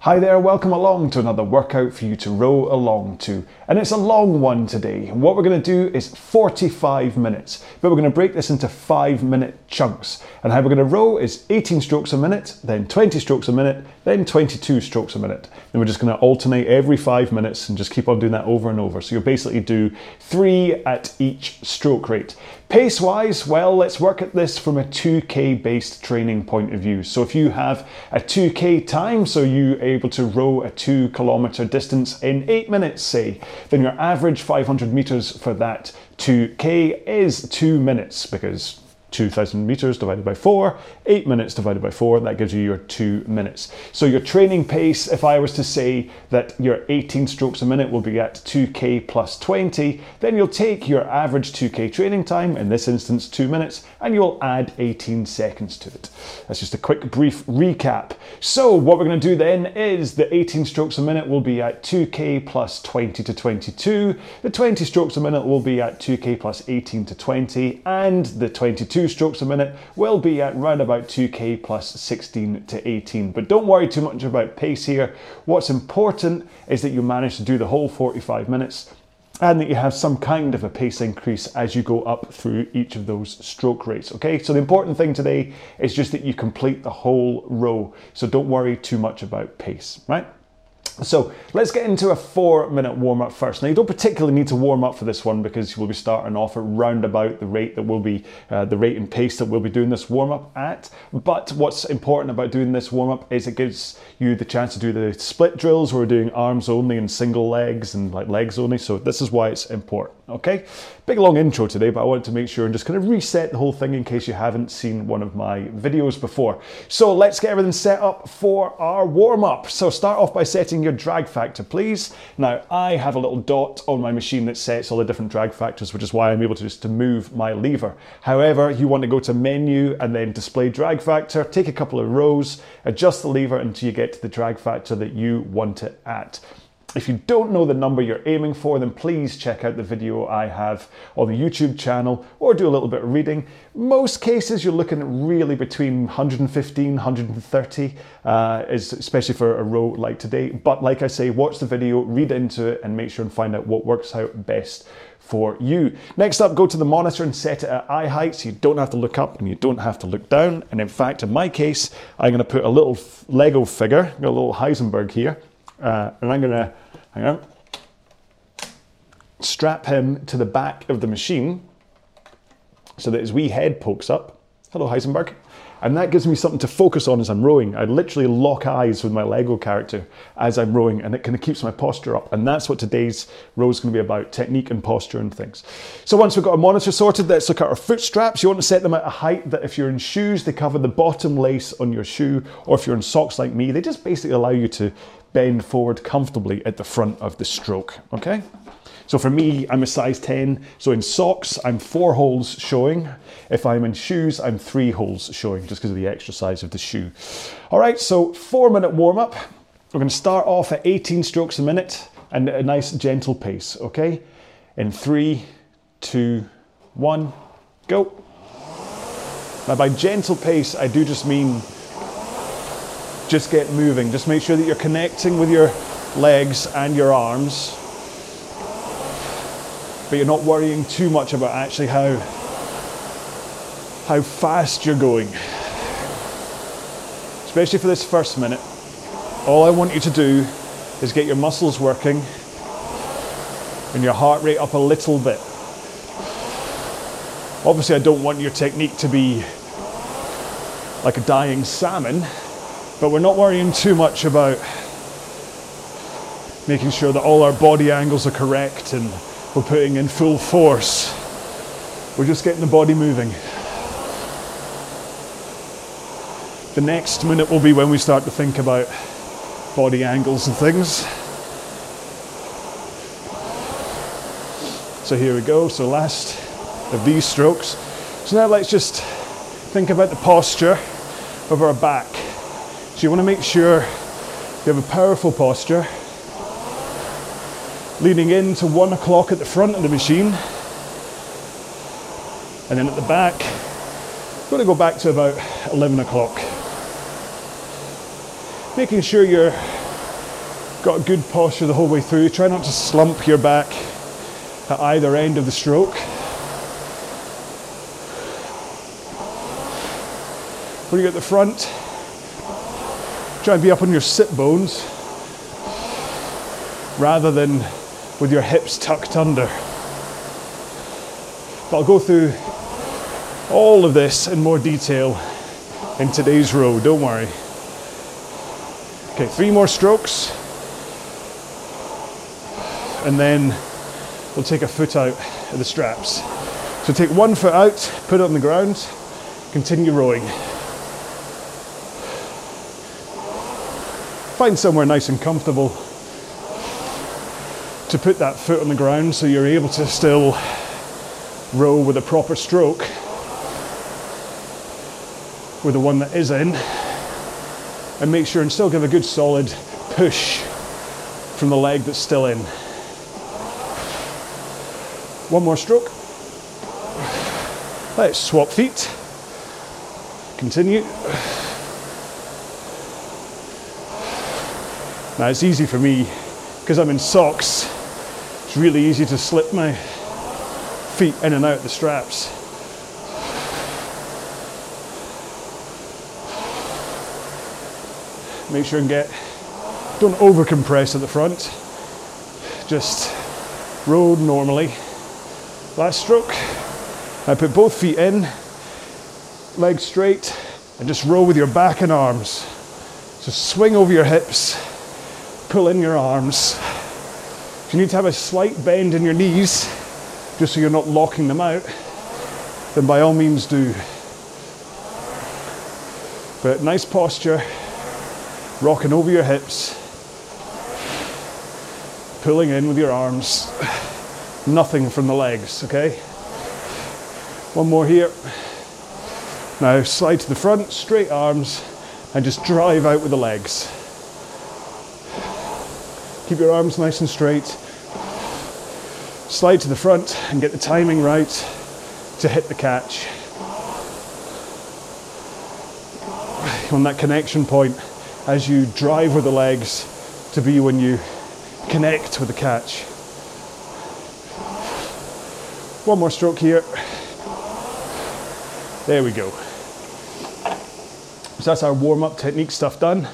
Hi there, welcome along to another workout for you to row along to. And it's a long one today. And what we're going to do is 45 minutes, but we're going to break this into 5-minute chunks. And how we're going to row is 18 strokes a minute, then 20 strokes a minute, then 22 strokes a minute. Then we're just going to alternate every 5 minutes and just keep on doing that over and over. So you'll basically do 3 at each stroke rate. Pace wise, well, let's work at this from a 2K based training point of view. So if you have a 2K time, so you able to row a 2-kilometer distance in 8 minutes, say, then your average 500 meters for that 2K is 2 minutes, because 2,000 meters divided by 4, 8 minutes divided by 4, that gives you your 2 minutes. So your training pace, if I was to say that your 18 strokes a minute will be at 2K plus 20, then you'll take your average 2K training time, in this instance 2 minutes, and you'll add 18 seconds to it. That's just a quick brief recap. So what we're going to do then is the 18 strokes a minute will be at 2K plus 20 to 22, the 20 strokes a minute will be at 2K plus 18 to 20, and the 22 strokes a minute will be at round about 2K plus 16 to 18. But don't worry too much about pace here. What's important is that you manage to do the whole 45 minutes and that you have some kind of a pace increase as you go up through each of those stroke rates, okay? So the important thing today is just that you complete the whole row. So don't worry too much about pace, right? So let's get into a 4-minute warm-up first. Now you don't particularly need to warm up for this one because you will be starting off at round about the rate that we'll be, the rate and pace that we'll be doing this warm-up at. But what's important about doing this warm-up is it gives you the chance to do the split drills where we're doing arms only and single legs and like legs only. So this is why it's important, okay? Big long intro today, but I wanted to make sure and just kind of reset the whole thing in case you haven't seen one of my videos before. So let's get everything set up for our warm-up. So start off by setting your drag factor, please. Now I have a little dot on my machine that sets all the different drag factors, which is why I'm able to just to move my lever. However, you want to go to menu and then display drag factor, take a couple of rows, adjust the lever until you get to the drag factor that you want it at. If you don't know the number you're aiming for, then please check out the video I have on the YouTube channel or do a little bit of reading. Most cases you're looking at really between 115, 130, especially for a row like today. But like I say, watch the video, read into it and make sure and find out what works out best for you. Next up, go to the monitor and set it at eye height so you don't have to look up and you don't have to look down. And in fact, in my case, I'm going to put a little Lego figure, got a little Heisenberg here, and I'm going to strap him to the back of the machine so that his wee head pokes up. Hello, Heisenberg. And that gives me something to focus on as I'm rowing. I literally lock eyes with my Lego character as I'm rowing and it kind of keeps my posture up. And that's what today's row is going to be about, technique and posture and things. So once we've got our monitor sorted, let's look at our foot straps. You want to set them at a height that if you're in shoes, they cover the bottom lace on your shoe. Or if you're in socks like me, they just basically allow you to bend forward comfortably at the front of the stroke, okay? So for me, I'm a size 10. So in socks, I'm 4 holes showing. If I'm in shoes, I'm 3 holes showing just because of the extra size of the shoe. All right, so 4-minute warm up. We're gonna start off at 18 strokes a minute and at a nice gentle pace, okay? In 3, 2, 1, go. Now by gentle pace, I do just mean just get moving. Just make sure that you're connecting with your legs and your arms, but you're not worrying too much about actually how fast you're going. Especially for this first minute, all I want you to do is get your muscles working and your heart rate up a little bit. Obviously I don't want your technique to be like a dying salmon, but we're not worrying too much about making sure that all our body angles are correct and we're putting in full force. We're just getting the body moving. The next minute will be when we start to think about body angles and things. So here we go, so last of these strokes. So now let's just think about the posture of our back. So you want to make sure you have a powerful posture, leaning into 1 o'clock at the front of the machine, and then at the back, we're going to go back to about 11 o'clock. Making sure you've got a good posture the whole way through. Try not to slump your back at either end of the stroke. When you get at the front, try and be up on your sit bones rather than with your hips tucked under. But I'll go through all of this in more detail in today's row, don't worry. Okay, 3 more strokes and then we'll take a foot out of the straps. So take 1 foot out, put it on the ground, continue rowing. Find somewhere nice and comfortable to put that foot on the ground so you're able to still row with a proper stroke with the one that is in, and make sure and still give a good solid push from the leg that's still in. 1 more stroke. Let's swap feet. Continue. Now it's easy for me because I'm in socks. It's really easy to slip my feet in and out the straps. Make sure and don't over compress at the front. Just row normally. Last stroke. I put both feet in, legs straight, and just row with your back and arms. So swing over your hips, pull in your arms. If you need to have a slight bend in your knees, just so you're not locking them out, then by all means do. But nice posture, rocking over your hips, pulling in with your arms, nothing from the legs, okay? 1 more here. Now slide to the front, straight arms, and just drive out with the legs. Keep your arms nice and straight. Slide to the front and get the timing right to hit the catch. On that connection point, as you drive with the legs, to be when you connect with the catch. 1 more stroke here. There we go. So that's our warm-up technique stuff done.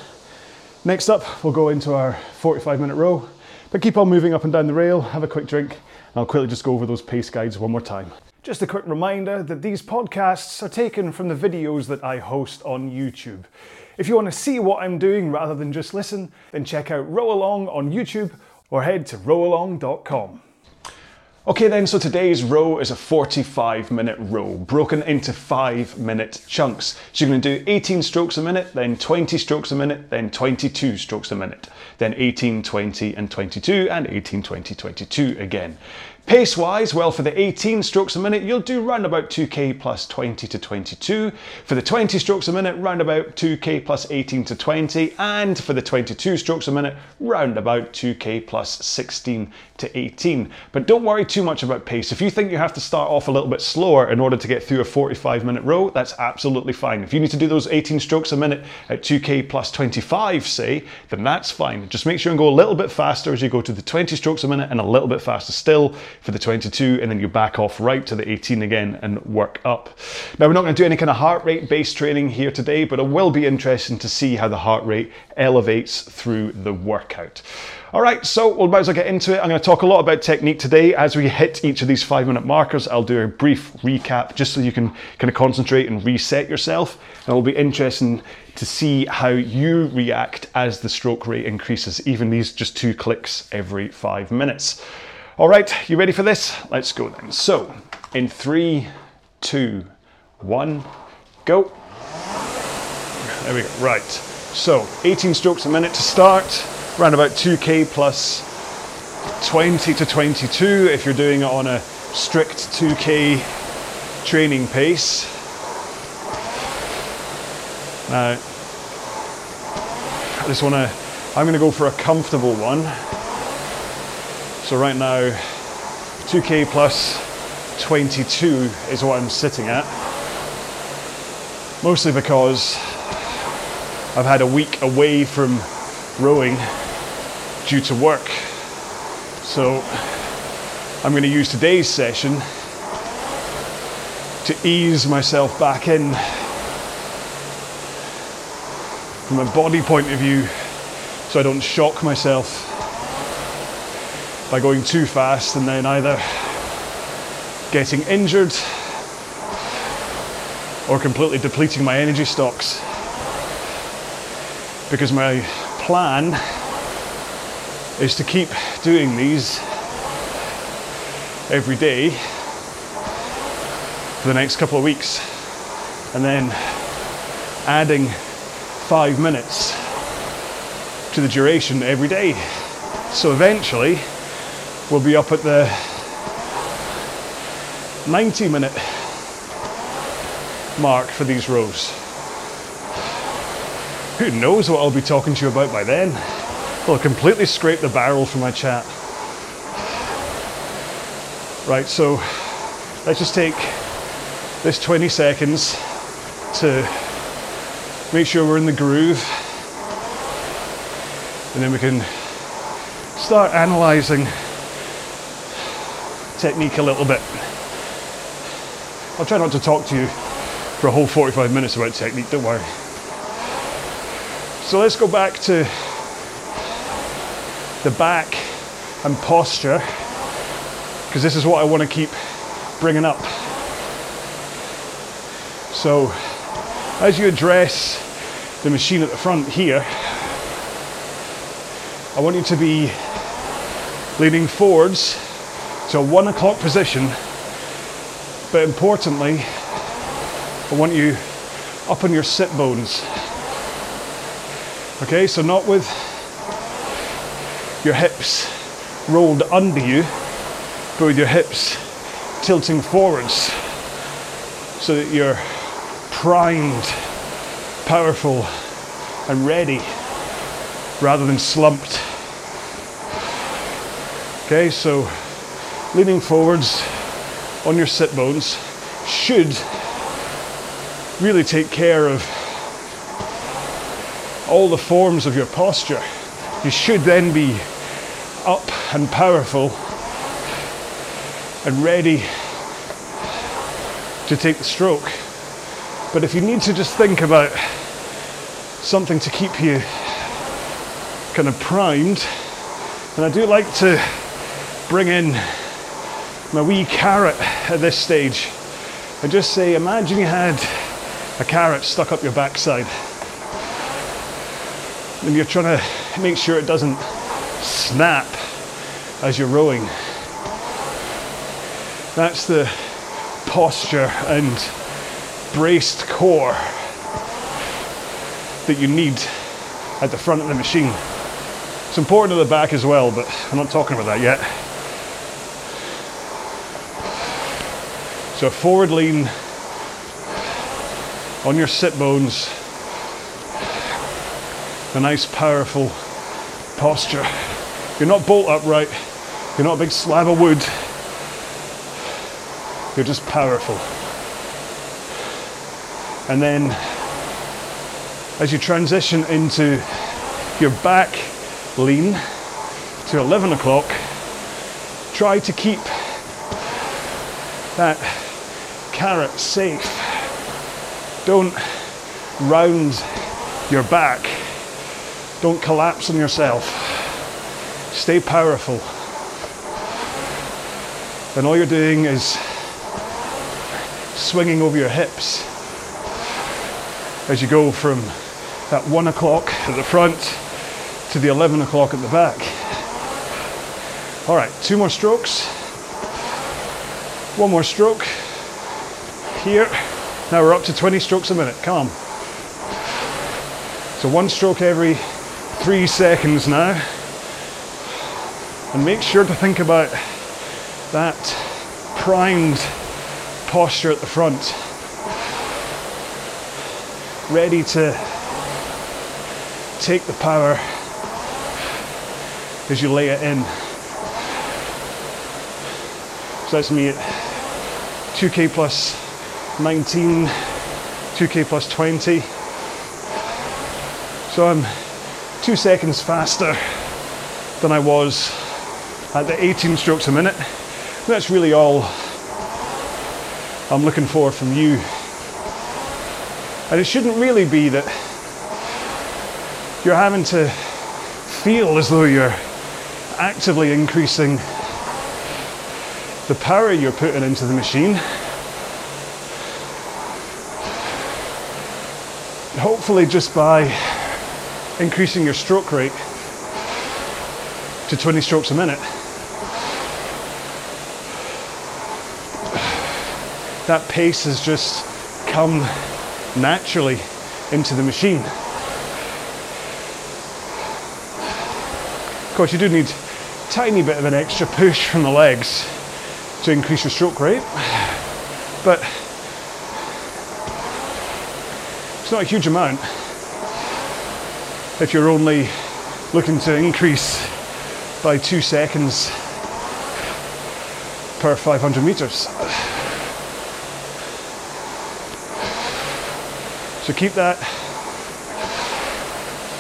Next up, we'll go into our 45-minute row, but keep on moving up and down the rail, have a quick drink, and I'll quickly just go over those pace guides one more time. Just a quick reminder that these podcasts are taken from the videos that I host on YouTube. If you want to see what I'm doing rather than just listen, then check out Row Along on YouTube or head to rowalong.com. Okay then, so today's row is a 45-minute row, broken into 5-minute chunks. So you're going to do 18 strokes a minute, then 20 strokes a minute, then 22 strokes a minute, then 18, 20 and 22, and 18, 20, 22 again. Pace-wise, well, for the 18 strokes a minute, you'll do round about 2k plus 20 to 22. For the 20 strokes a minute, round about 2k plus 18 to 20. And for the 22 strokes a minute, round about 2k plus 16 to 18. But don't worry too much about pace. If you think you have to start off a little bit slower in order to get through a 45-minute row, that's absolutely fine. If you need to do those 18 strokes a minute at 2k plus 25, say, then that's fine. Just make sure and go a little bit faster as you go to the 20 strokes a minute and a little bit faster still for the 22, and then you back off right to the 18 again and work up. Now we're not going to do any kind of heart rate based training here today, but it will be interesting to see how the heart rate elevates through the workout. All right, so we'll might as well get into it. I'm going to talk a lot about technique today. As we hit each of these 5-minute markers, I'll do a brief recap just so you can kind of concentrate and reset yourself. And it'll be interesting to see how you react as the stroke rate increases, even these just 2 clicks every 5 minutes. All right, you ready for this? Let's go then. So, in 3, 2, 1, go. There we go, right. So, 18 strokes a minute to start, around about 2k plus 20 to 22 if you're doing it on a strict 2K training pace. Now, I'm going to go for a comfortable one. So right now, 2K plus 22 is what I'm sitting at. Mostly because I've had a week away from rowing due to work. So I'm going to use today's session to ease myself back in. From a body point of view, so I don't shock myself by going too fast and then either getting injured or completely depleting my energy stocks. Because my plan is to keep doing these every day for the next couple of weeks and then adding 5 minutes to the duration every day. So eventually we'll be up at the 90-minute mark for these rows. Who knows what I'll be talking to you about by then? Well, I'll completely scrape the barrel from my chat. Right, so let's just take this 20 seconds to make sure we're in the groove, and then we can start analysing technique a little bit. I'll try not to talk to you for a whole 45 minutes about technique, don't worry. So let's go back to the back and posture, because this is what I want to keep bringing up. So as you address the machine at the front here, I want you to be leaning forwards to a 1 o'clock position, but importantly, I want you up on your sit bones. Okay, so not with your hips rolled under you, but with your hips tilting forwards so that you're primed, powerful, and ready, rather than slumped. Okay, so leaning forwards on your sit bones should really take care of all the forms of your posture. You should then be up and powerful and ready to take the stroke. But if you need to just think about something to keep you kind of primed, and I do like to bring in my wee carrot at this stage and just say, imagine you had a carrot stuck up your backside and you're trying to make sure it doesn't snap as you're rowing. That's the posture and braced core that you need at the front of the machine. It's important at the back as well, but I'm not talking about that yet. So a forward lean on your sit bones, a nice powerful posture. You're not bolt upright, you're not a big slab of wood, you're just powerful. And then as you transition into your back lean to 11 o'clock, try to keep that carrot safe. Don't round your back. Don't collapse on yourself. Stay powerful. And all you're doing is swinging over your hips as you go from that 1 o'clock at the front to the 11 o'clock at the back. All right, 2 more strokes. 1 more stroke here. Now we're up to 20 strokes a minute, calm. So 1 stroke every 3 seconds now. And make sure to think about that primed posture at the front, ready to take the power as you lay it in. So that's me at 2k plus 19, 2k plus 20. So I'm 2 seconds faster than I was at the 18 strokes a minute. That's really all I'm looking for from you. And it shouldn't really be that you're having to feel as though you're actively increasing the power you're putting into the machine. Hopefully just by increasing your stroke rate to 20 strokes a minute, that pace has just come naturally into the machine. Of course, you do need a tiny bit of an extra push from the legs to increase your stroke rate, but it's not a huge amount if you're only looking to increase by 2 seconds per 500 meters. So keep that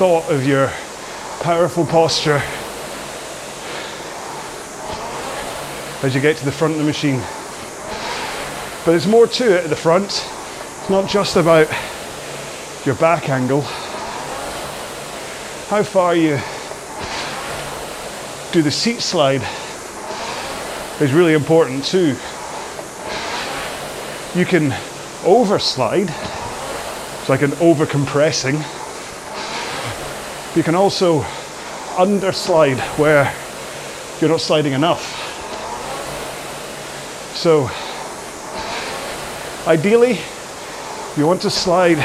thought of your powerful posture as you get to the front of the machine. But there's more to it at the front. It's not just about your back angle. How far you do the seat slide is really important too. You can overslide, it's like an overcompressing. You can also underslide where you're not sliding enough. So ideally you want to slide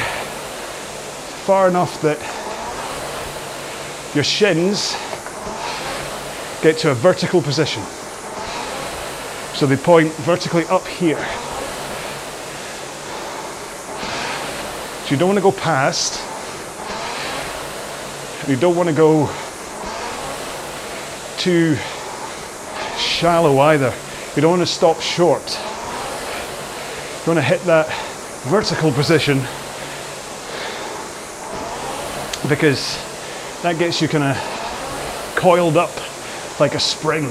far enough that your shins get to a vertical position. So they point vertically up here. So you don't want to go past, and you don't want to go too shallow either. You don't want to stop short. You want to hit that vertical position because that gets you kind of coiled up like a spring,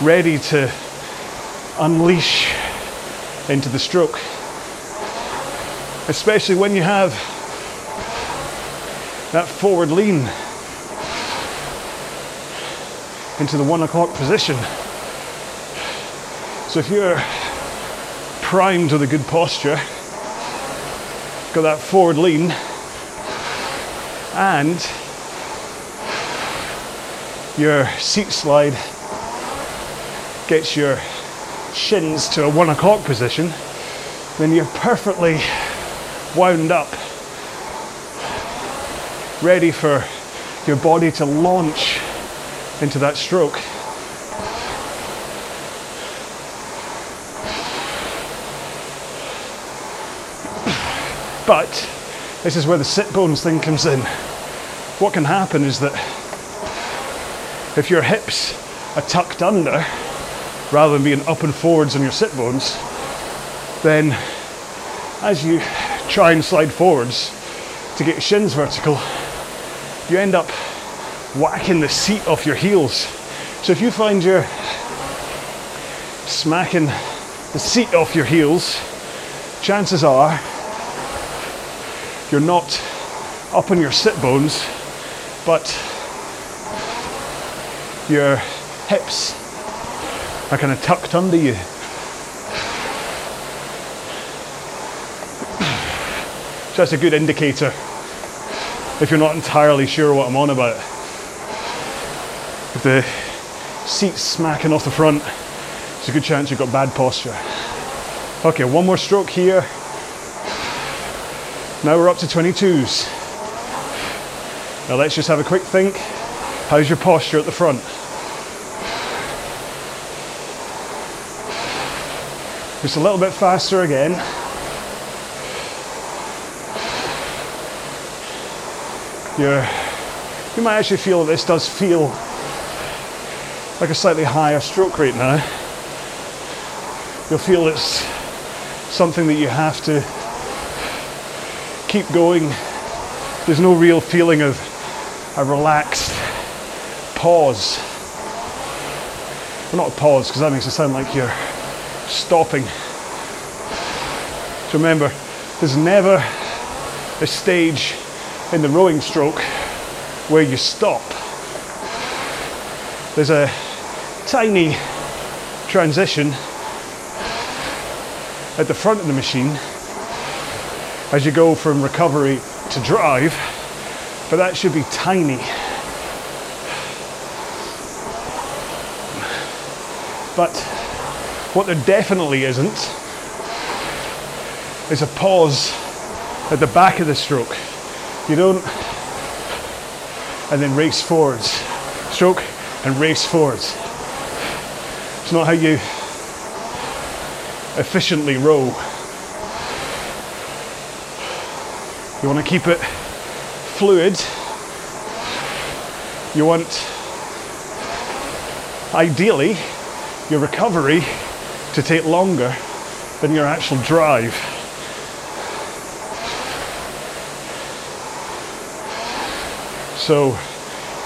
ready to unleash into the stroke. Especially when you have that forward lean into the 1 o'clock position. So if you're primed with a good posture, got that forward lean, and your seat slide gets your shins to a 1 o'clock position, then you're perfectly wound up, ready for your body to launch into that stroke. But this is where the sit bones thing comes in. What can happen is that if your hips are tucked under, rather than being up and forwards on your sit bones, then as you try and slide forwards to get your shins vertical, you end up whacking the seat off your heels. So if you find you're smacking the seat off your heels, chances are you're not up on your sit bones, but your hips are kind of tucked under you. So that's a good indicator if you're not entirely sure what I'm on about. If the seat's smacking off the front, it's a good chance you've got bad posture. Okay, one more stroke here. Now we're up to 22s. Now let's just have a quick think. How's your posture at the front? Just a little bit faster again. You might actually feel that this does feel like a slightly higher stroke rate now. You'll feel it's something that you have to keep going. There's no real feeling of a relaxed pause. Well, not a pause, because that makes it sound like you're stopping. So remember, there's never a stage in the rowing stroke where you stop. There's a tiny transition at the front of the machine as you go from recovery to drive, but that should be tiny. But what there definitely isn't is a pause at the back of the stroke. You don't, and then race forwards. Stroke and race forwards. It's not how you efficiently row. You want to keep it fluid. You want, ideally, your recovery to take longer than your actual drive. So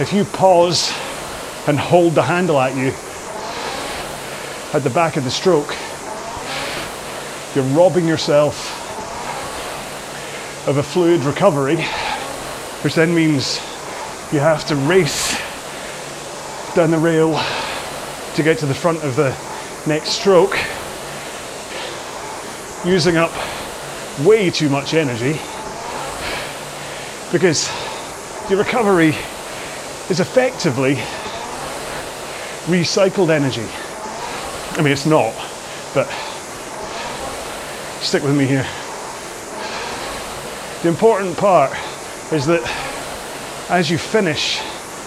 if you pause and hold the handle at you at the back of the stroke, you're robbing yourself of a fluid recovery, which then means you have to race down the rail to get to the front of the next stroke, using up way too much energy, because your recovery is effectively recycled energy. I mean, it's not, but stick with me here. The important part is that as you finish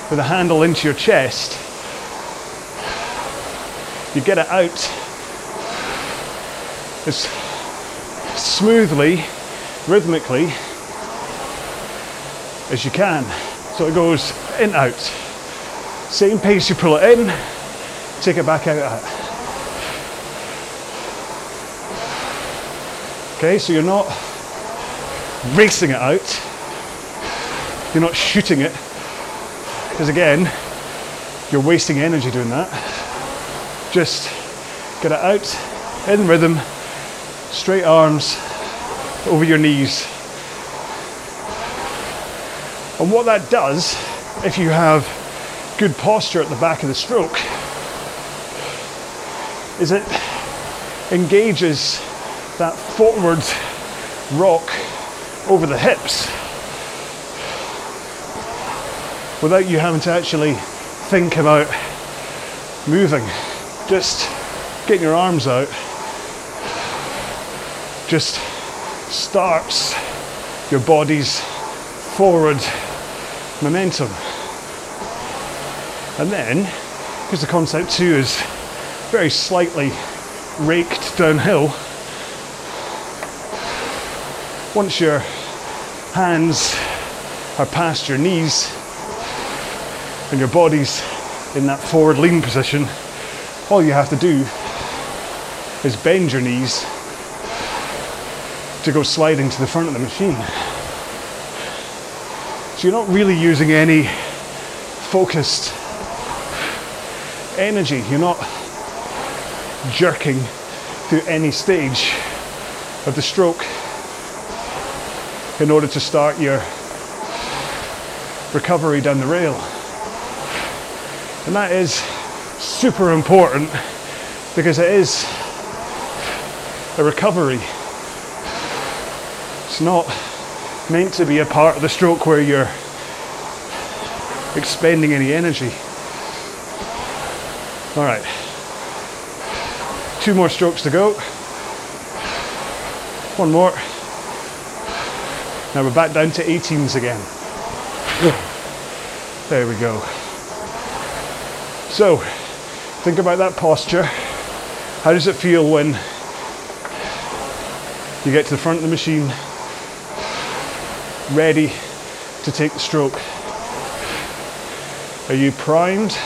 with the handle into your chest, you get it out as smoothly, rhythmically, as you can. So it goes in, out. Same pace you pull it in, take it back out at. Okay, so you're not racing it out. You're not shooting it. Because again, you're wasting energy doing that. Just get it out, in rhythm, straight arms, over your knees. And what that does, if you have good posture at the back of the stroke, is it engages that forward rock over the hips without you having to actually think about moving. Just getting your arms out just starts your body's forward momentum. And then, because the Concept 2 is very slightly raked downhill, once your hands are past your knees and your body's in that forward lean position, all you have to do is bend your knees to go sliding to the front of the machine. So you're not really using any focused energy. You're not jerking through any stage of the stroke in order to start your recovery down the rail. And that is super important, because it is a recovery. It's not meant to be a part of the stroke where you're expending any energy. All right, 2 more strokes to go. 1 more. Now we're back down to 18s again. There we go. So, think about that posture. How does it feel when you get to the front of the machine, ready to take the stroke. Are you primed?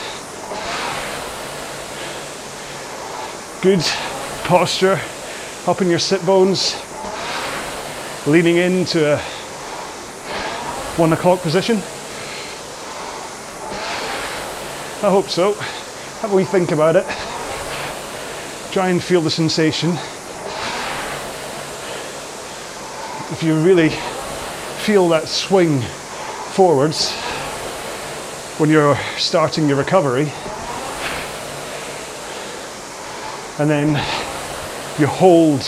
Good posture, upping your sit bones, leaning into a 1 o'clock position. I hope so. Have a wee think about it. Try and feel the sensation. If you really feel that swing forwards when you're starting your recovery, and then you hold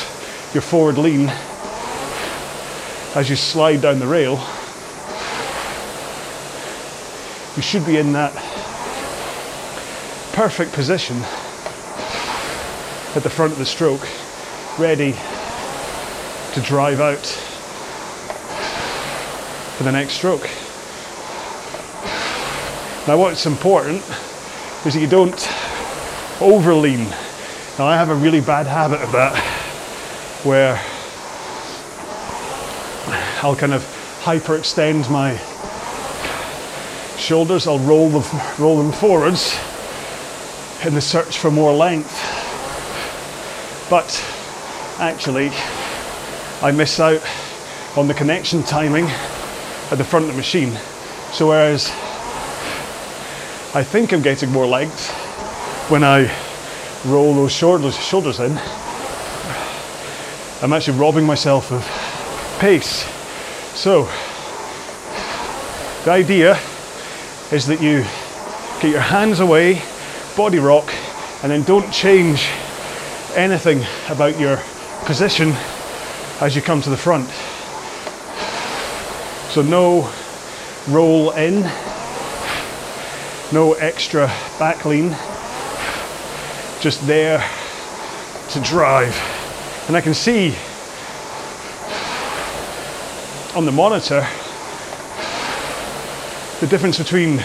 your forward lean as you slide down the rail, you should be in that perfect position at the front of the stroke, ready to drive out for the next stroke. Now what's important is that you don't over lean. Now I have a really bad habit of that, where I'll kind of hyperextend my shoulders, I'll roll them forwards in the search for more length, but actually I miss out on the connection timing at the front of the machine. So whereas I think I'm getting more length when I roll those shoulders in, I'm actually robbing myself of pace. So the idea is that you get your hands away, body rock, and then don't change anything about your position as you come to the front. So no roll in, no extra back lean, just there to drive. And I can see on the monitor the difference between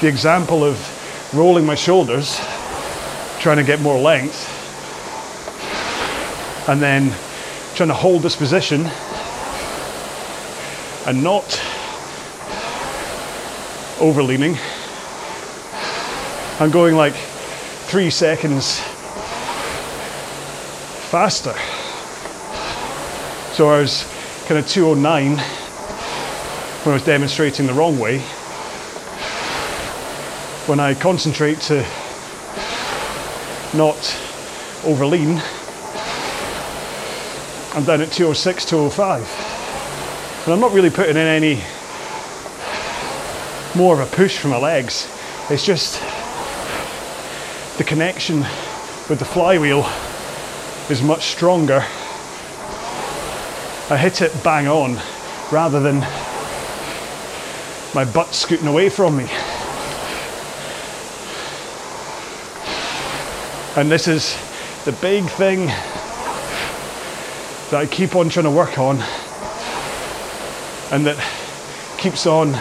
the example of rolling my shoulders, trying to get more length, and then trying to hold this position and not over leaning. I'm going like 3 seconds faster. So I was kind of 209 when I was demonstrating the wrong way. When I concentrate to not over lean, I'm down at 206, 205. And I'm not really putting in any more of a push for my legs. It's just the connection with the flywheel is much stronger. I hit it bang on rather than my butt scooting away from me. And this is the big thing that I keep on trying to work on, and that keeps on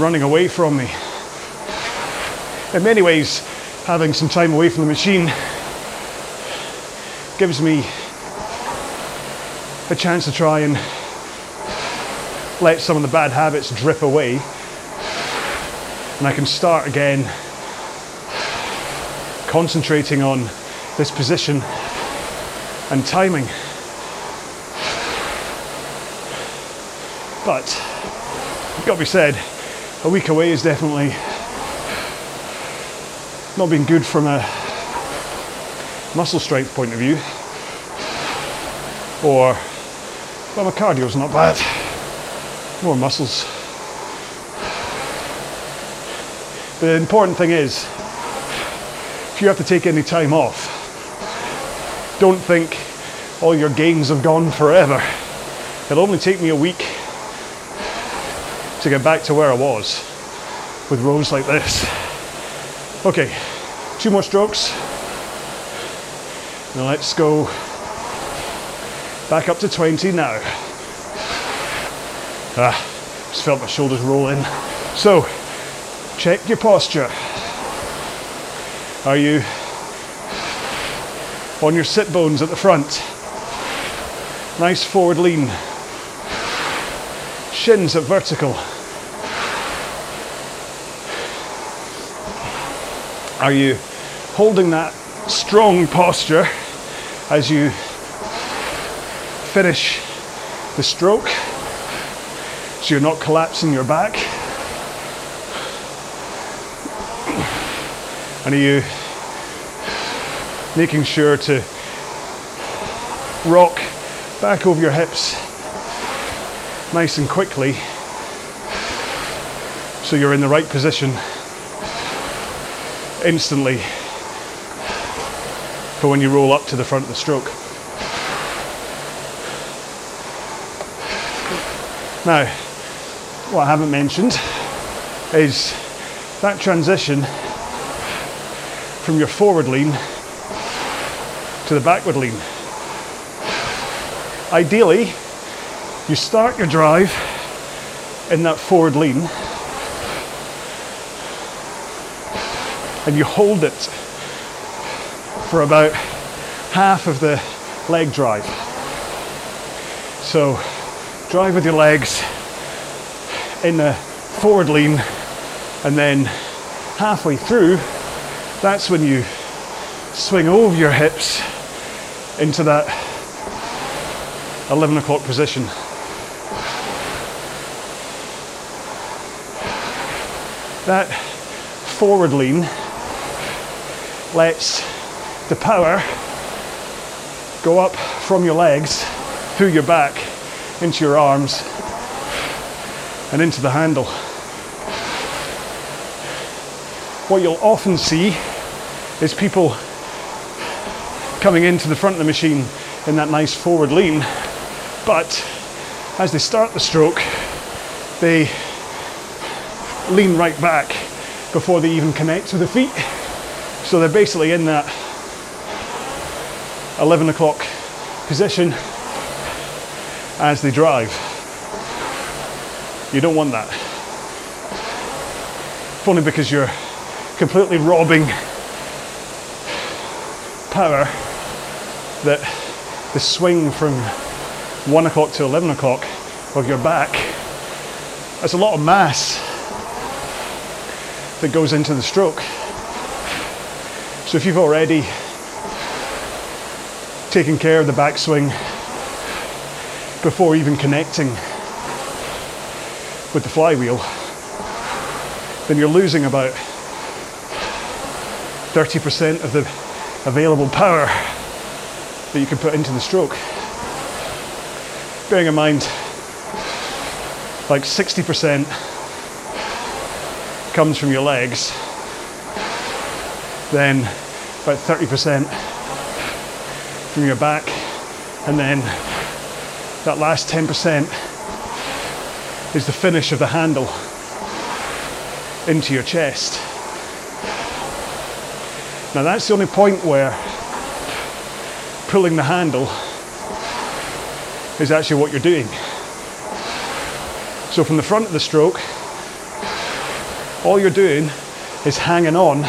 running away from me. In many ways, having some time away from the machine gives me a chance to try and let some of the bad habits drip away, and I can start again concentrating on this position and timing. But it's got to be said, a week away is definitely not been good from a muscle strength point of view, or, well, my cardio's not bad, more muscles. But the important thing is, you have to take any time off. Don't think all your gains have gone forever. It'll only take me a week to get back to where I was with rows like this. Okay, 2 more strokes. Now let's go back up to 20 now. Just felt my shoulders roll in. So, check your posture. Are you on your sit bones at the front. Nice forward lean. Shins at vertical. Are you holding that strong posture as you finish the stroke, so you're not collapsing your back? And are you making sure to rock back over your hips nice and quickly, so you're in the right position instantly for when you roll up to the front of the stroke? Now, what I haven't mentioned is that transition from your forward lean to the backward lean. Ideally, you start your drive in that forward lean and you hold it for about half of the leg drive. So drive with your legs in the forward lean, and then halfway through, that's when you swing over your hips into that 11 o'clock position. That forward lean lets the power go up from your legs through your back into your arms and into the handle. What you'll often see is people coming into the front of the machine in that nice forward lean, but as they start the stroke, they lean right back before they even connect with the feet. So they're basically in that 11 o'clock position as they drive. You don't want that. If only because you're completely robbing power that the swing from 1 o'clock to 11 o'clock of your back, that's a lot of mass that goes into the stroke. So if you've already taken care of the backswing before even connecting with the flywheel, then you're losing about 30% of the available power that you can put into the stroke. Bearing in mind, like 60% comes from your legs, then about 30% from your back, and then that last 10% is the finish of the handle into your chest. Now that's the only point where pulling the handle is actually what you're doing. So from the front of the stroke, all you're doing is hanging on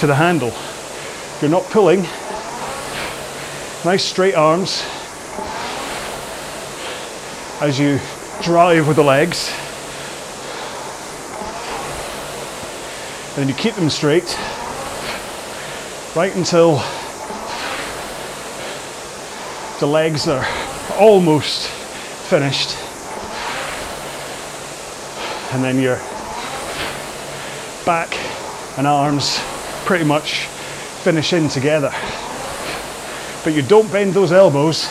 to the handle. You're not pulling. Nice straight arms as you drive with the legs, and then you keep them straight right until the legs are almost finished, and then your back and arms pretty much finish in together. But you don't bend those elbows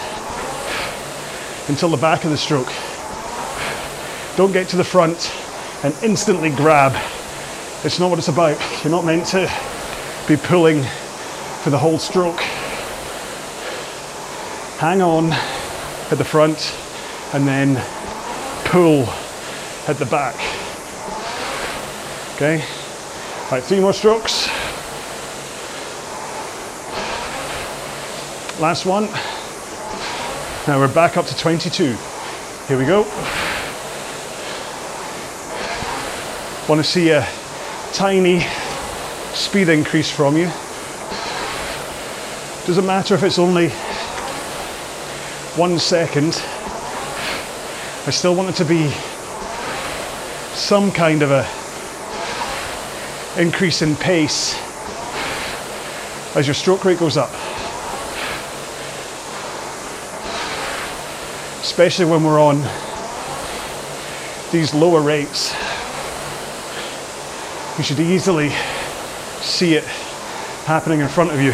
until the back of the stroke. Don't get to the front and instantly grab. It's not what it's about. You're not meant to be pulling for the whole stroke. Hang on at the front and then pull at the back. Okay? Right, three more strokes. Last one. Now we're back up to 22. Here we go. Want to see a tiny speed increase from you. Doesn't matter if it's only 1 second, I still want it to be some kind of an increase in pace as your stroke rate goes up. Especially when we're on these lower rates, you should easily see it happening in front of you.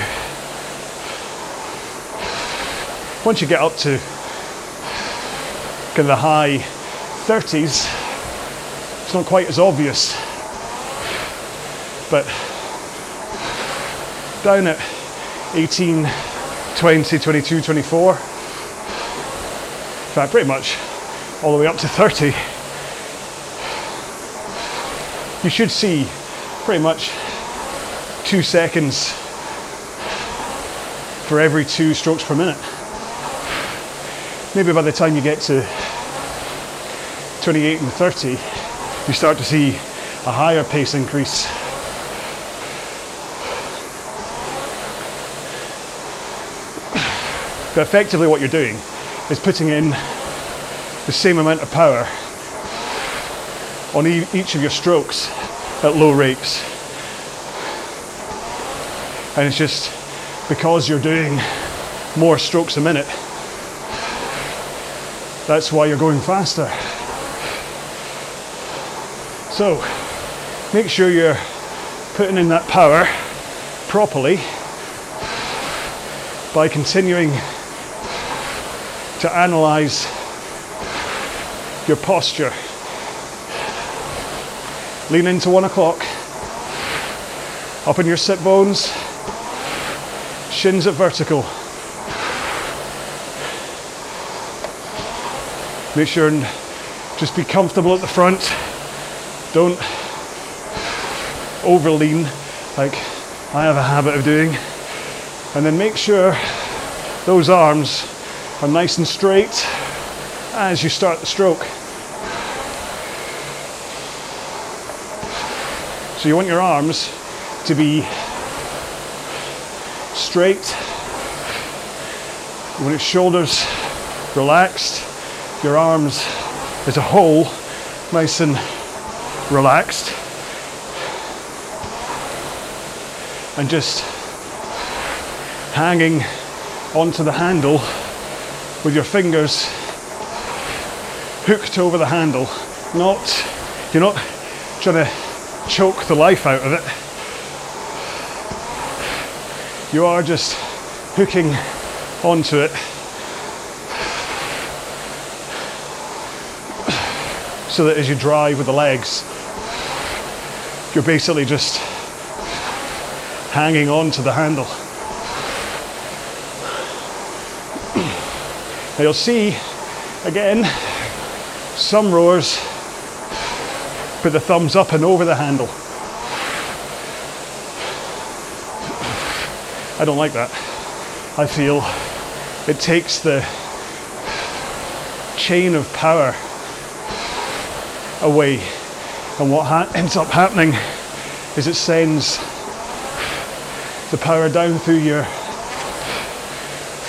Once you get up to the high 30s, it's not quite as obvious, but down at 18, 20, 22, 24, in fact pretty much all the way up to 30, you should see pretty much 2 seconds for every 2 strokes per minute. Maybe by the time you get to 28 and 30, you start to see a higher pace increase. But effectively what you're doing is putting in the same amount of power on each of your strokes at low rates. And it's just because you're doing more strokes a minute, that's why you're going faster. So make sure you're putting in that power properly by continuing to analyze your posture. Lean into 1 o'clock, up in your sit bones, shins at vertical. Make sure and just be comfortable at the front. Don't over lean like I have a habit of doing. And then make sure those arms are nice and straight as you start the stroke. So you want your arms to be straight. You want your shoulders relaxed. Your arms as a whole, nice and relaxed. And just hanging onto the handle with your fingers hooked over the handle. You're not trying to choke the life out of it. You are just hooking onto it. So that as you drive with the legs, you're basically just hanging on to the handle. Now you'll see, again, some rowers put the thumbs up and over the handle. I don't like that. I feel it takes the chain of power away, and what ends up happening is it sends the power down through your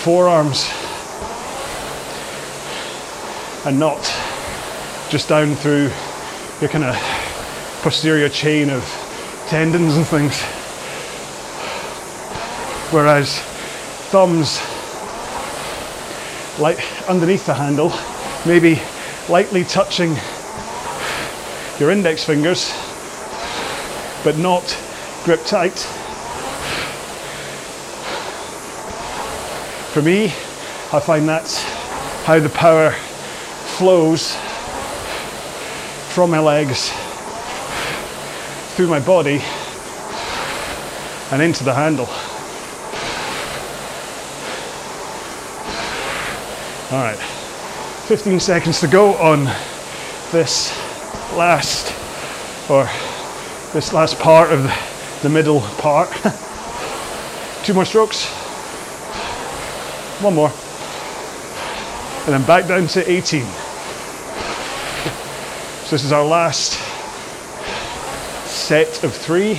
forearms and not just down through your kind of posterior chain of tendons and things, whereas thumbs like underneath the handle, maybe lightly touching your index fingers, but not grip tight. For me, I find that's how the power flows from my legs, through my body, and into the handle. All right, 15 seconds to go on this last part of the middle part. 2 more strokes, 1 more, and then back down to 18. So this is our last set of 3.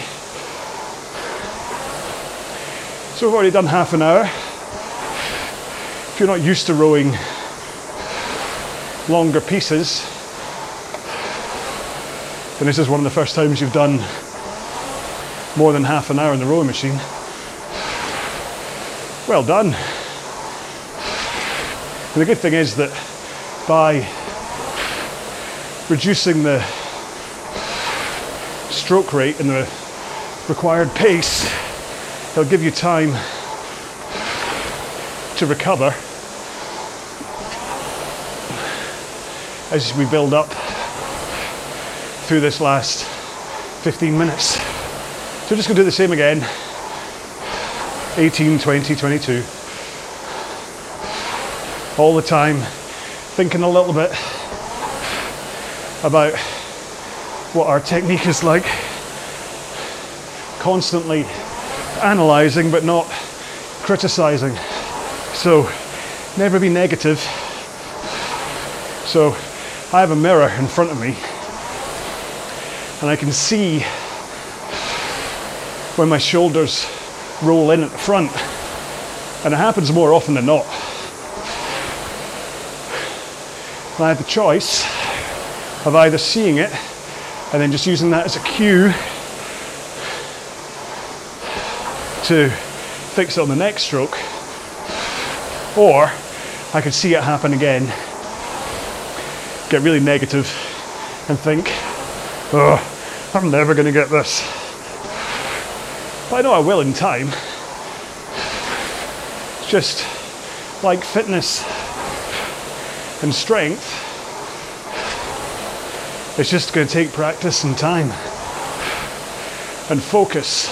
So we've already done half an hour. If you're not used to rowing longer pieces, then this is one of the first times you've done more than half an hour in the rowing machine. Well done. And the good thing is that by reducing the stroke rate and the required pace, it'll give you time to recover as we build up through this last 15 minutes. So we're just going to do the same again, 18, 20, 22. All the time, thinking a little bit about what our technique is like, constantly analysing but not criticising. So never be negative. So I have a mirror in front of me and I can see when my shoulders roll in at the front, and it happens more often than not. And I have the choice of either seeing it and then just using that as a cue to fix it on the next stroke, or I could see it happen again, get really negative and think, oh, I'm never going to get this. But I know I will in time. It's just like fitness and strength, it's just going to take practice and time and focus,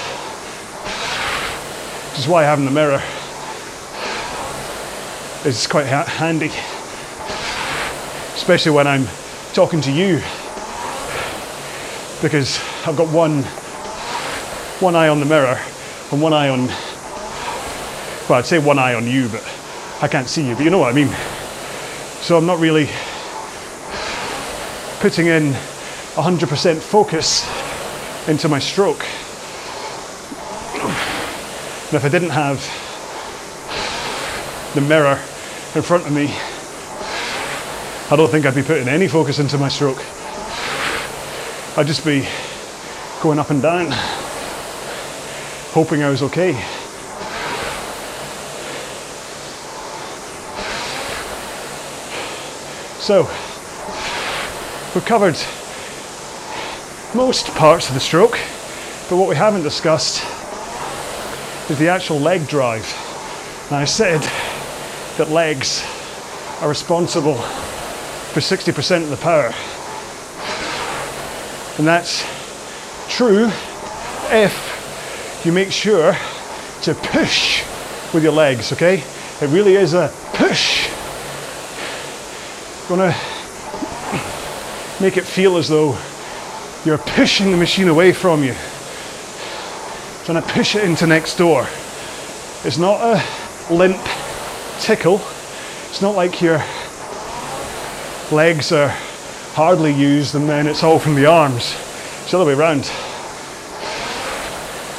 which is why having the mirror is quite handy, especially when I'm talking to you, because I've got one eye on the mirror and one eye on, well, I'd say one eye on you, but I can't see you, but you know what I mean. So I'm not really putting in 100% focus into my stroke. And if I didn't have the mirror in front of me, I don't think I'd be putting any focus into my stroke. I'd just be going up and down, hoping I was okay. So, we've covered most parts of the stroke, but what we haven't discussed is the actual leg drive. And I said that legs are responsible for 60% of the power. And that's true if you make sure to push with your legs, okay? It really is a push. Gonna make it feel as though you're pushing the machine away from you, trying to push it into next door. It's not a limp tickle. It's not like your legs are hardly used and then it's all from the arms. It's the other way around.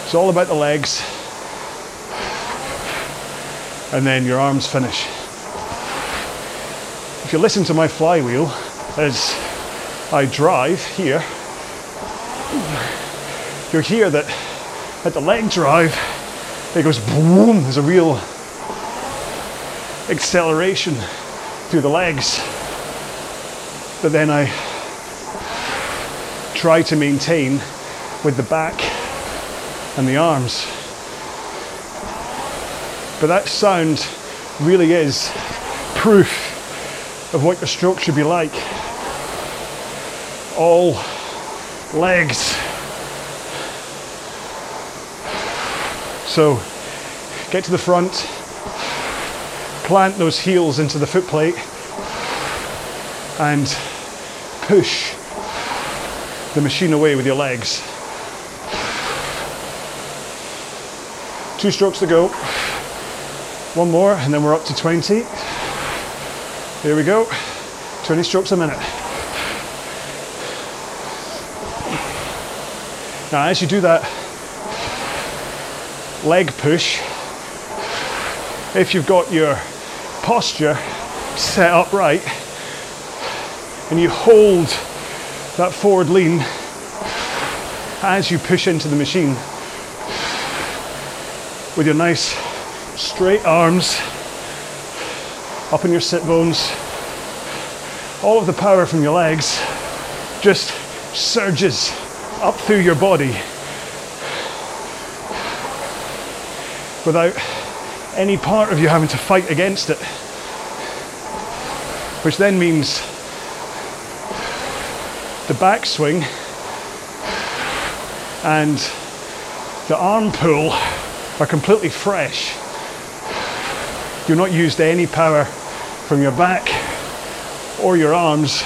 It's all about the legs and then your arms finish. If you listen to my flywheel as I drive here, you'll hear that at the leg drive, it goes boom, there's a real acceleration through the legs. But then I try to maintain with the back and the arms. But that sound really is proof of what your stroke should be like. All legs. So get to the front, plant those heels into the foot plate and push the machine away with your legs. 2 strokes to go. One more and then we're up to 20. Here we go, 20 strokes a minute. Now as you do that leg push, if you've got your posture set up right and you hold that forward lean as you push into the machine with your nice straight arms up in your sit bones. All of the power from your legs just surges up through your body without any part of you having to fight against it, which then means the backswing and the arm pull are completely fresh. You've not used any power from your back or your arms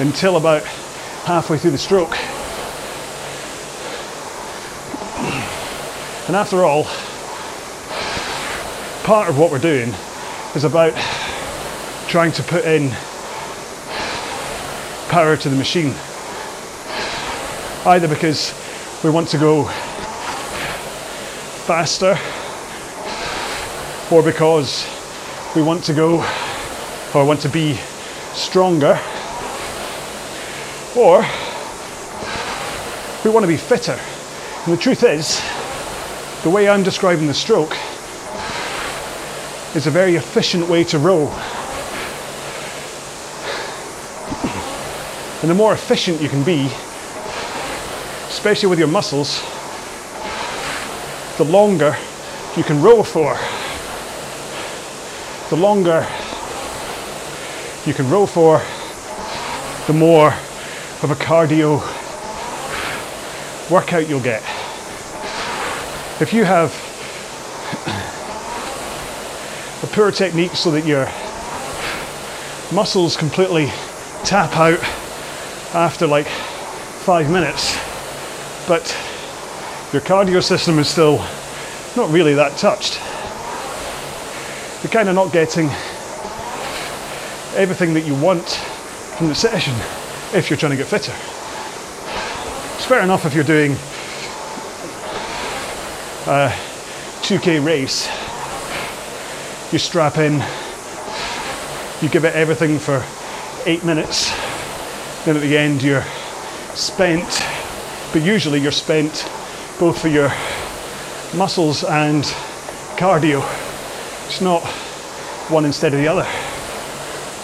until about halfway through the stroke. And after all, part of what we're doing is about trying to put in power to the machine, either because we want to go faster or because we want to go or want to be stronger, or we want to be fitter. And the truth is, the way I'm describing the stroke is a very efficient way to row. And the more efficient you can be, especially with your muscles, the longer you can row for. The longer you can row for, the more of a cardio workout you'll get. If you have a poor technique so that your muscles completely tap out after like 5 minutes, but your cardio system is still not really that touched, you're kind of not getting everything that you want from the session if you're trying to get fitter. It's fair enough if you're doing a 2K race, you strap in, you give it everything for 8 minutes, then at the end you're spent, but usually you're spent both for your muscles and cardio. It's not one instead of the other.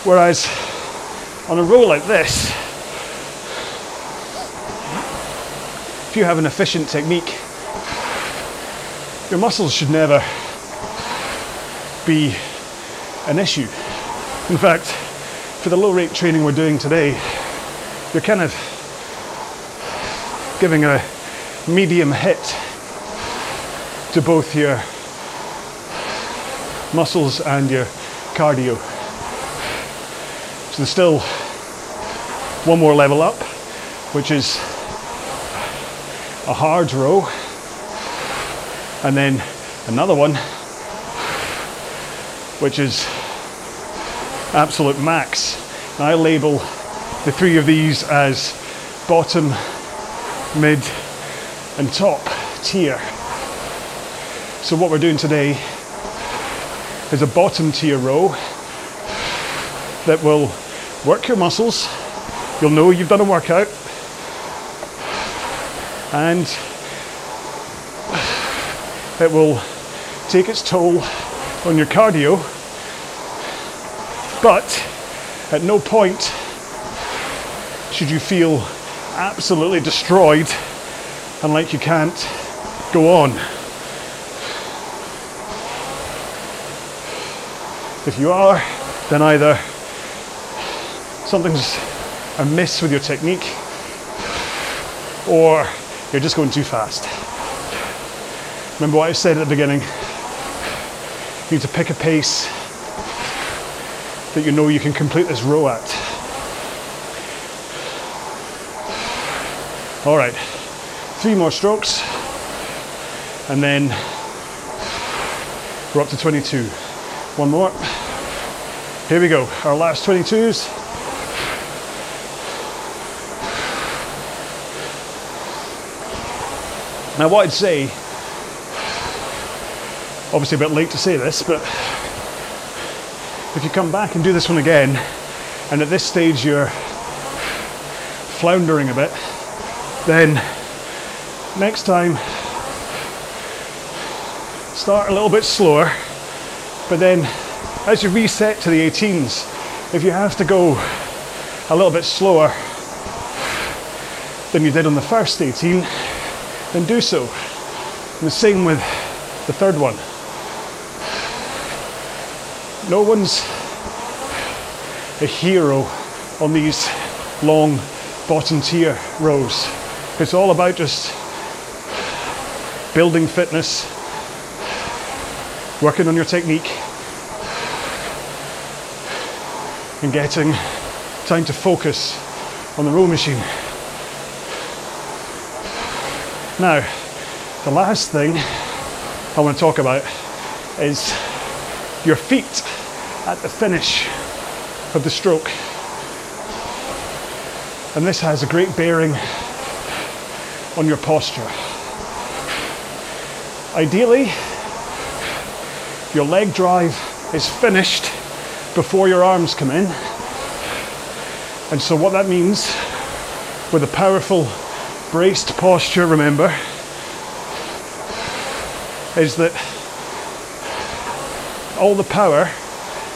Whereas on a row like this, if you have an efficient technique, your muscles should never be an issue. In fact, for the low rate training we're doing today, you're kind of giving a medium hit to both your muscles and your cardio. So there's still one more level up, which is a hard row, and then another one, which is absolute max. And I label the three of these as bottom, mid, and top tier. So what we're doing today is a bottom tier row that will work your muscles, you'll know you've done a workout, and it will take its toll on your cardio, but at no point should you feel absolutely destroyed and like you can't go on. If you are, then either something's amiss with your technique or you're just going too fast. Remember what I said at the beginning, you need to pick a pace that you know you can complete this row at. All right, 3 more strokes and then we're up to 22. 1 more. Here we go, our last 22s. Now what I'd say obviously a bit late to say this, but if you come back and do this one again, and at this stage you're floundering a bit, then next time start a little bit slower, but then as you reset to the 18s, if you have to go a little bit slower than you did on the first 18, then do so. And the same with the third one. No one's a hero on these long bottom tier rows. It's all about just building fitness, working on your technique, and getting time to focus on the row machine. Now, the last thing I want to talk about is your feet at the finish of the stroke. And this has a great bearing on your posture. Ideally, your leg drive is finished before your arms come in. And so what that means, with a powerful braced posture, remember, is that all the power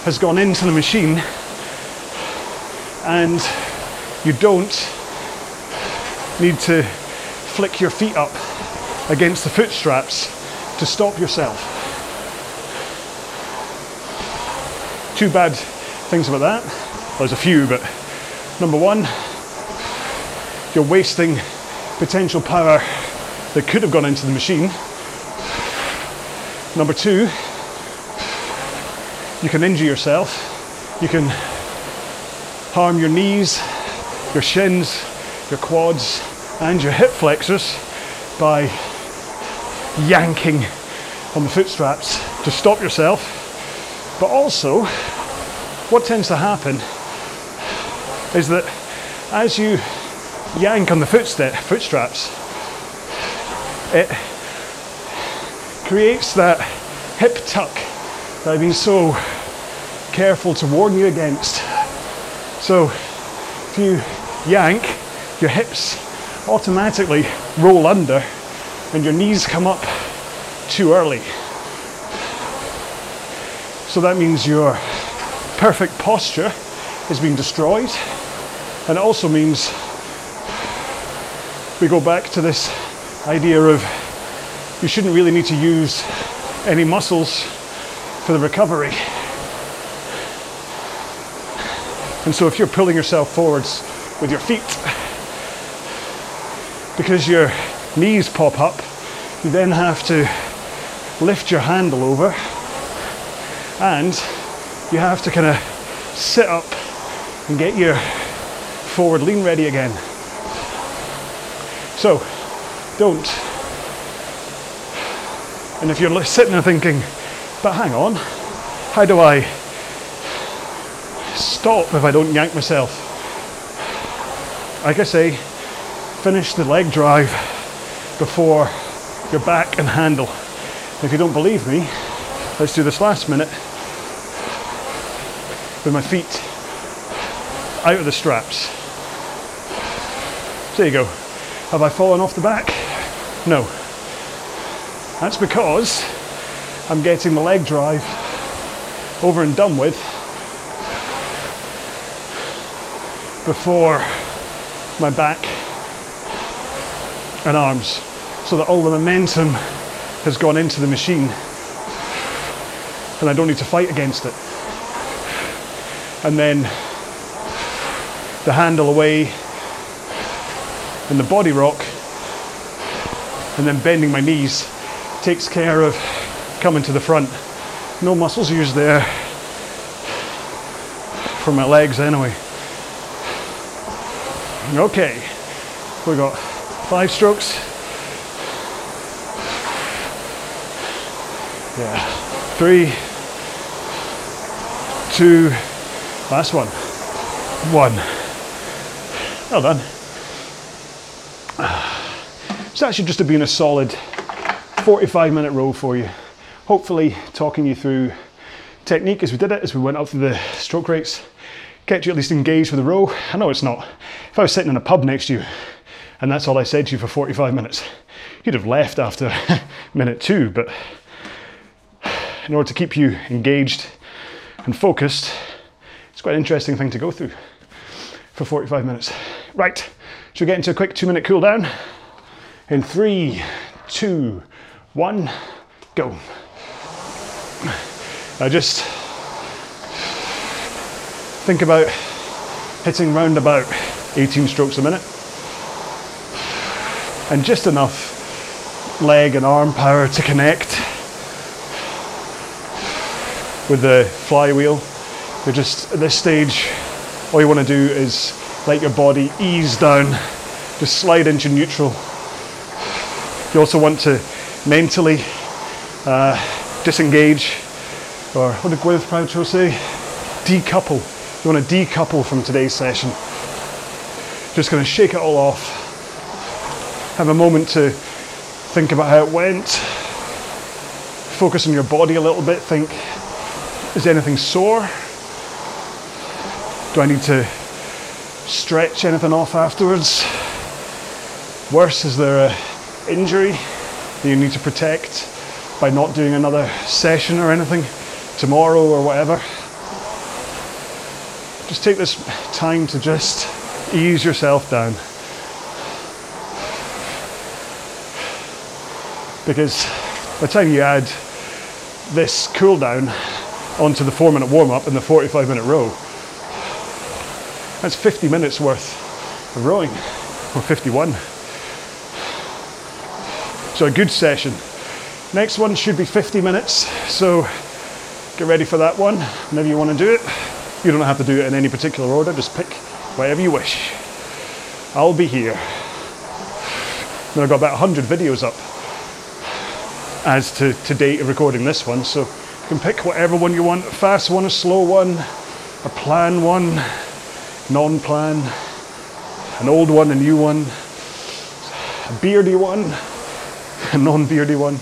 has gone into the machine and you don't need to flick your feet up against the foot straps to stop yourself. Two bad things about that, well, there's a few, but number one, you're wasting potential power that could have gone into the machine. Number two, you can injure yourself. You can harm your knees, your shins, your quads, and your hip flexors by yanking on the foot straps to stop yourself. But also, what tends to happen is that as you yank on the foot straps, it creates that hip tuck that I've been so careful to warn you against. So if you yank, your hips automatically roll under and your knees come up too early. So that means your perfect posture is being destroyed, and it also means we go back to this idea of you shouldn't really need to use any muscles for the recovery. And so if you're pulling yourself forwards with your feet, because your knees pop up, you then have to lift your handle over, and you have to kind of sit up and get your forward lean ready again. So don't. And if you're sitting there thinking, but hang on, how do I stop if I don't yank myself? Like I say, finish the leg drive before your back and handle. If you don't believe me, let's do this last minute with my feet out of the straps. There you go. Have I fallen off the back? No. That's because I'm getting the leg drive over and done with before my back and arms, so that all the momentum has gone into the machine and I don't need to fight against it. And then the handle away and the body rock and then bending my knees takes care of coming to the front. No muscles used there for my legs anyway. Okay, we got 5 strokes. Yeah, 3, 2, last one. 1. Well done. So that should just have been a solid 45-minute row for you. hopefully talking you through technique as we did it, as we went up through the stroke rates, kept you at least engaged with the row. I know it's not. If I was sitting in a pub next to you and that's all I said to you for 45 minutes, you'd have left after minute two, but in order to keep you engaged and focused, it's quite an interesting thing to go through for 45 minutes. Right, so we get into a quick 2 minute cool down in 3, 2, 1, go. Now just think about hitting round about 18 strokes a minute and just enough leg and arm power to connect with the flywheel. You're just at this stage, all you want to do is let your body ease down, just slide into neutral. You also want to mentally disengage, or what did Gwyneth Paltrow say? Decouple. You want to decouple from today's session. Just going to shake it all off. Have a moment to think about how it went. Focus on your body a little bit. Think, is anything sore? Do I need to stretch anything off afterwards? Worse, is there an injury that you need to protect by not doing another session or anything tomorrow or whatever? Just take this time to just ease yourself down, because by the time you add this cool down onto the 4 minute warm up and the 45 minute row, that's 50 minutes worth of rowing, or 51. So a good session. Next one should be 50 minutes, so get ready for that one whenever you want to do it. You don't have to do it in any particular order, just pick whatever you wish. I'll be here. Now I've got about 100 videos up as to date of recording this one, so you can pick whatever one you want, a fast one, a slow one, a plan one, non-plan, an old one, a new one, a beardy one, a non-beardy one.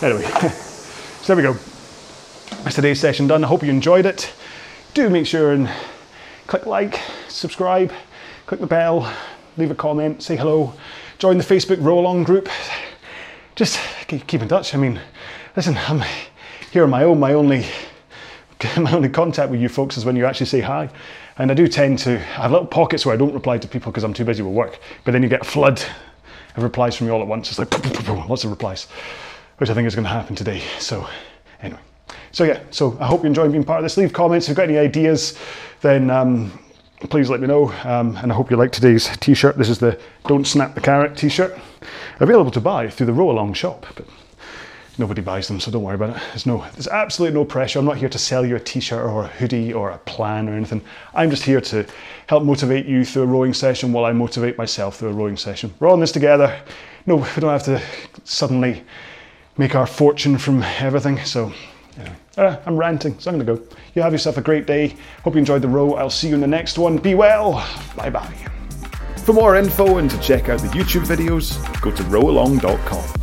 Anyway, so there we go. That's today's session done. I hope you enjoyed it. Do make sure and click like, subscribe, click the bell, leave a comment, say hello, join the Facebook Row Along group. Just keep in touch. I mean, listen, I'm here on my own. My only contact with you folks is when you actually say hi. And I do tend to have little pockets where I don't reply to people because I'm too busy with work. But then you get a flood of replies from you all at once. It's like lots of replies, which I think is going to happen today. So anyway, so yeah, so I hope you enjoyed being part of this. Leave comments. If you've got any ideas, then please let me know. And I hope you like today's t-shirt. This is the Don't Snap the Carrot t-shirt, available to buy through the Row Along shop. But nobody buys them, so don't worry about it. There's absolutely no pressure. I'm not here to sell you a t-shirt or a hoodie or a plan or anything. I'm just here to help motivate you through a rowing session while I motivate myself through a rowing session. We're all in this together. No, we don't have to suddenly make our fortune from everything. So anyway, I'm ranting, so I'm gonna go. You have yourself a great day. Hope you enjoyed the row. I'll see you in the next one. Be well. Bye-bye. For more info and to check out the YouTube videos, go to rowalong.com.